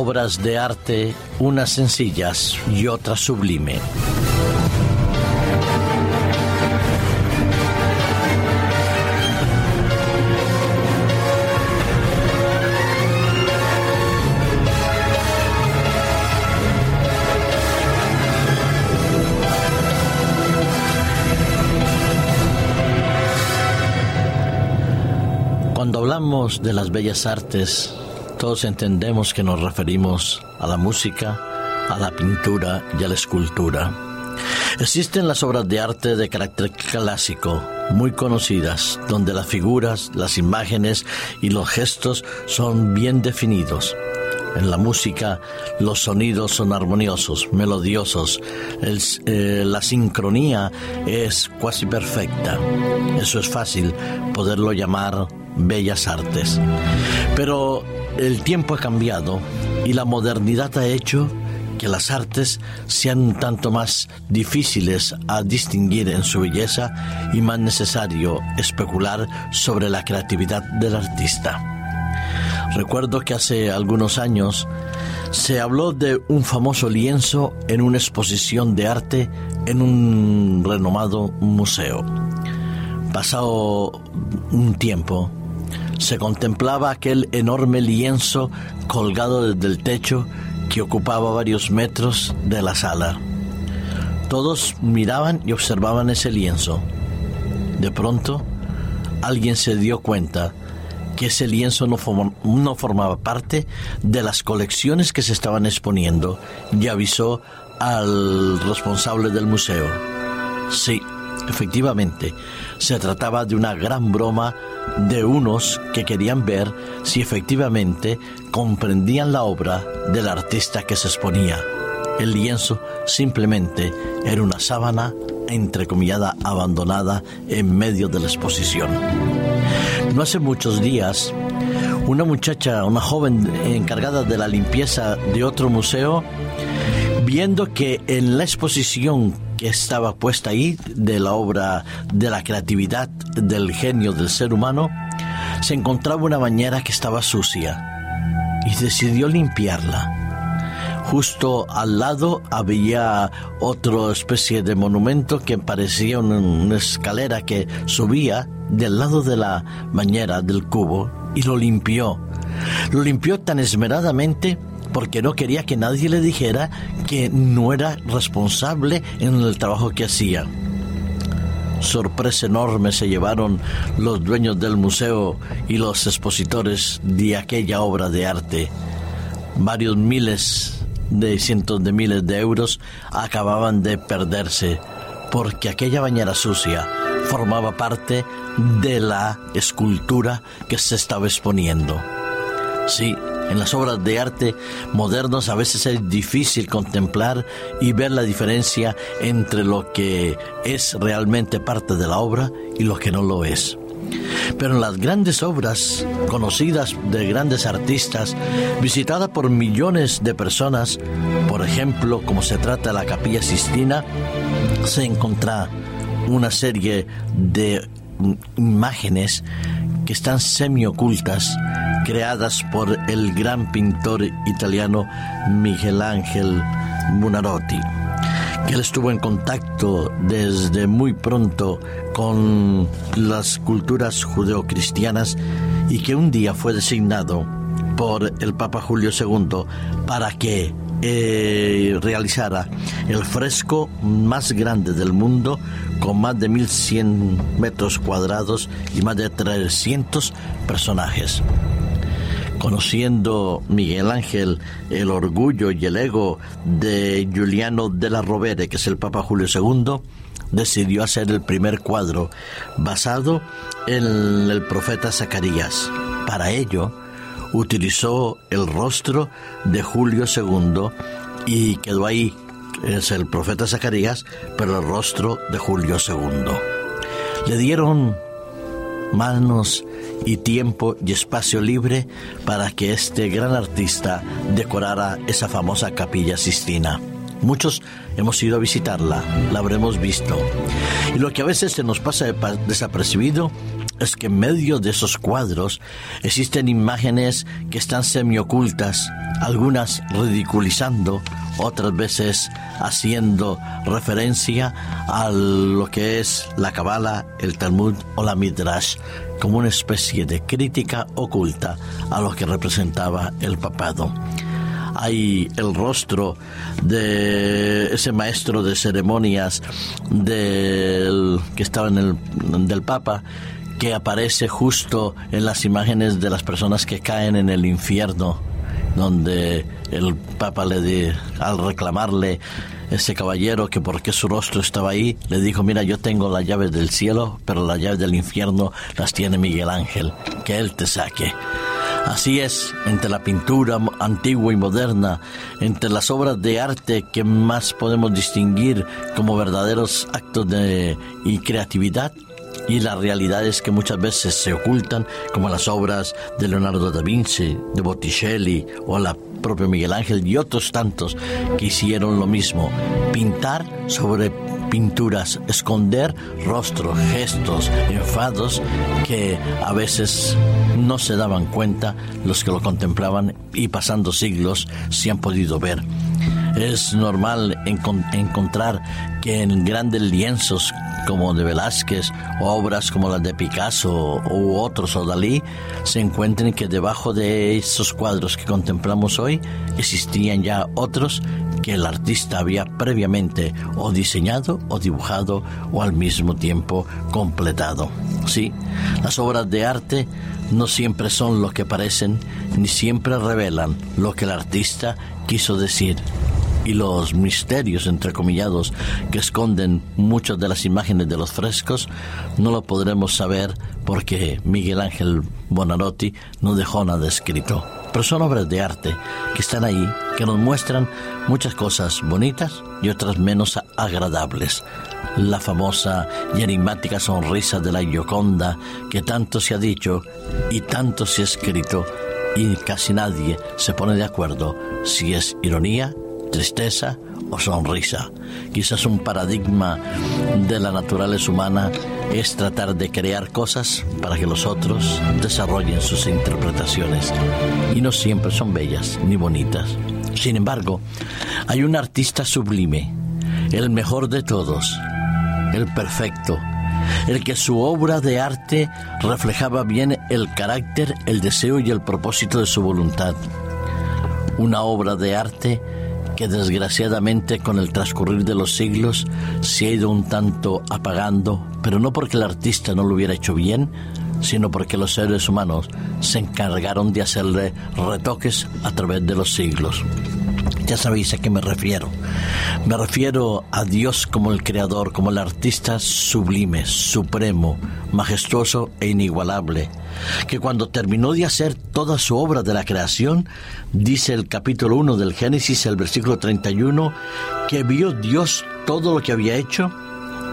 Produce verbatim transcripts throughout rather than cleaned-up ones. obras de arte, unas sencillas y otras sublime. Cuando hablamos de las bellas artes, todos entendemos que nos referimos a la música, a la pintura y a la escultura. Existen las obras de arte de carácter clásico, muy conocidas, donde las figuras, las imágenes y los gestos son bien definidos. En la música, los sonidos son armoniosos, melodiosos. El, eh, la sincronía es casi perfecta. Eso es fácil poderlo llamar bellas artes. Pero el tiempo ha cambiado y la modernidad ha hecho que las artes sean tanto más difíciles a distinguir en su belleza y más necesario especular sobre la creatividad del artista. Recuerdo que hace algunos años se habló de un famoso lienzo en una exposición de arte en un renomado museo. Pasado un tiempo, se contemplaba aquel enorme lienzo colgado desde el techo que ocupaba varios metros de la sala. Todos miraban y observaban ese lienzo. De pronto, alguien se dio cuenta que ese lienzo no, form- no formaba parte de las colecciones que se estaban exponiendo y avisó al responsable del museo. Sí, efectivamente, se trataba de una gran broma de unos que querían ver si efectivamente comprendían la obra del artista que se exponía. El lienzo simplemente era una sábana entrecomillada abandonada en medio de la exposición. No hace muchos días, una muchacha, una joven encargada de la limpieza de otro museo, viendo que en la exposición que estaba puesta ahí, de la obra de la creatividad del genio del ser humano, se encontraba una bañera que estaba sucia y decidió limpiarla. Justo al lado había otra especie de monumento que parecía una escalera que subía del lado de la bañera del cubo, y lo limpió. Lo limpió tan esmeradamente porque no quería que nadie le dijera que no era responsable en el trabajo que hacía. Sorpresa enorme se llevaron los dueños del museo y los expositores de aquella obra de arte. Varios miles de cientos de miles de euros acababan de perderse porque aquella bañera sucia formaba parte de la escultura que se estaba exponiendo. Sí, en las obras de arte modernas a veces es difícil contemplar y ver la diferencia entre lo que es realmente parte de la obra y lo que no lo es. Pero en las grandes obras conocidas de grandes artistas, visitadas por millones de personas, por ejemplo, como se trata de la Capilla Sixtina, se encuentra una serie de imágenes que están semiocultas, creadas por el gran pintor italiano Miguel Ángel Buonarroti, que él estuvo en contacto desde muy pronto con las culturas judeocristianas y que un día fue designado por el Papa Julio segundo para que Eh, realizara el fresco más grande del mundo, con más de mil cien metros cuadrados y más de trescientos personajes. Conociendo Miguel Ángel el orgullo y el ego de Giuliano de la Rovere, que es el Papa Julio segundo, decidió hacer el primer cuadro basado en el profeta Zacarías. Para ello utilizó el rostro de Julio segundo y quedó ahí, es el profeta Zacarías, pero el rostro de Julio segundo. Le dieron manos y tiempo y espacio libre para que este gran artista decorara esa famosa Capilla Sixtina. Muchos hemos ido a visitarla, la habremos visto. Y lo que a veces se nos pasa desapercibido es que en medio de esos cuadros existen imágenes que están semiocultas, algunas ridiculizando, otras veces haciendo referencia a lo que es la Cabala, el Talmud o la Midrash, como una especie de crítica oculta a lo que representaba el papado. Hay el rostro de ese maestro de ceremonias del, que estaba en el, del Papa, que aparece justo en las imágenes de las personas que caen en el infierno, donde el Papa le di, al reclamarle ese caballero que por qué su rostro estaba ahí, le dijo: mira, yo tengo las llaves del cielo, pero las llaves del infierno las tiene Miguel Ángel, que él te saque. Así es, entre la pintura antigua y moderna, entre las obras de arte que más podemos distinguir como verdaderos actos de y creatividad, y las realidades que muchas veces se ocultan, como las obras de Leonardo da Vinci, de Botticelli o la propio Miguel Ángel y otros tantos que hicieron lo mismo, pintar sobre pinturas, esconder rostros, gestos, enfados que a veces no se daban cuenta los que lo contemplaban, y pasando siglos se han podido ver. Es normal encont- encontrar que en grandes lienzos como de Velázquez, obras como las de Picasso u otros o Dalí, se encuentren que debajo de esos cuadros que contemplamos hoy existían ya otros que el artista había previamente o diseñado o dibujado o al mismo tiempo completado. Sí, las obras de arte no siempre son lo que parecen, ni siempre revelan lo que el artista quiso decir. Y los misterios, entrecomillados, que esconden muchas de las imágenes de los frescos, no lo podremos saber porque Miguel Ángel Buonarroti no dejó nada escrito. Pero son obras de arte que están ahí, que nos muestran muchas cosas bonitas y otras menos agradables. La famosa y enigmática sonrisa de la Gioconda, que tanto se ha dicho y tanto se ha escrito, y casi nadie se pone de acuerdo si es ironía, tristeza o sonrisa. Quizás un paradigma de la naturaleza humana es tratar de crear cosas para que los otros desarrollen sus interpretaciones, y no siempre son bellas ni bonitas. Sin embargo, hay un artista sublime, el mejor de todos, el perfecto, el que su obra de arte reflejaba bien el carácter, el deseo y el propósito de su voluntad. Una obra de arte que desgraciadamente con el transcurrir de los siglos se ha ido un tanto apagando, pero no porque el artista no lo hubiera hecho bien, sino porque los seres humanos se encargaron de hacerle retoques a través de los siglos. Ya sabéis a qué me refiero. Me refiero a Dios como el creador, como el artista sublime, supremo, majestuoso e inigualable, que cuando terminó de hacer toda su obra de la creación, dice el capítulo uno del Génesis, el versículo treinta y uno, que vio Dios todo lo que había hecho,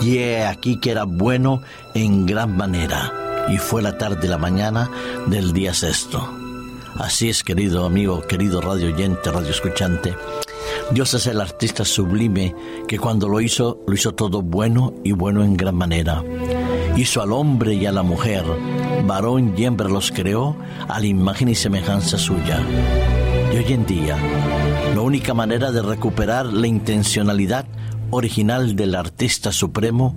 y he aquí que era bueno en gran manera, y fue la tarde y la mañana del día sexto. Así es, querido amigo, querido radio oyente, radio escuchante, Dios es el artista sublime que cuando lo hizo, lo hizo todo bueno y bueno en gran manera. Hizo al hombre y a la mujer, varón y hembra los creó a la imagen y semejanza suya. Y hoy en día, la única manera de recuperar la intencionalidad original del artista supremo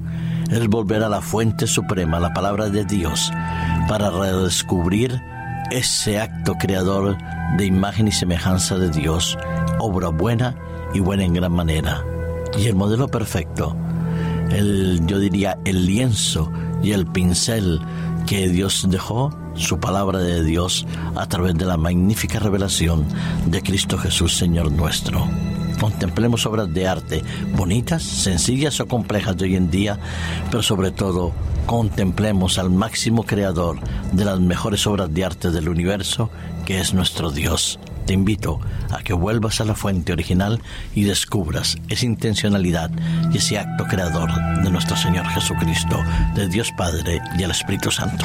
es volver a la fuente suprema, la palabra de Dios, para redescubrir ese acto creador de imagen y semejanza de Dios, obra buena y buena en gran manera. Y el modelo perfecto, el, yo diría el lienzo y el pincel que Dios dejó, su palabra de Dios, a través de la magnífica revelación de Cristo Jesús, Señor nuestro. Contemplemos obras de arte bonitas, sencillas o complejas de hoy en día, pero sobre todo contemplemos al máximo creador de las mejores obras de arte del universo, que es nuestro Dios. Te invito a que vuelvas a la fuente original y descubras esa intencionalidad y ese acto creador de nuestro Señor Jesucristo, de Dios Padre y el Espíritu Santo.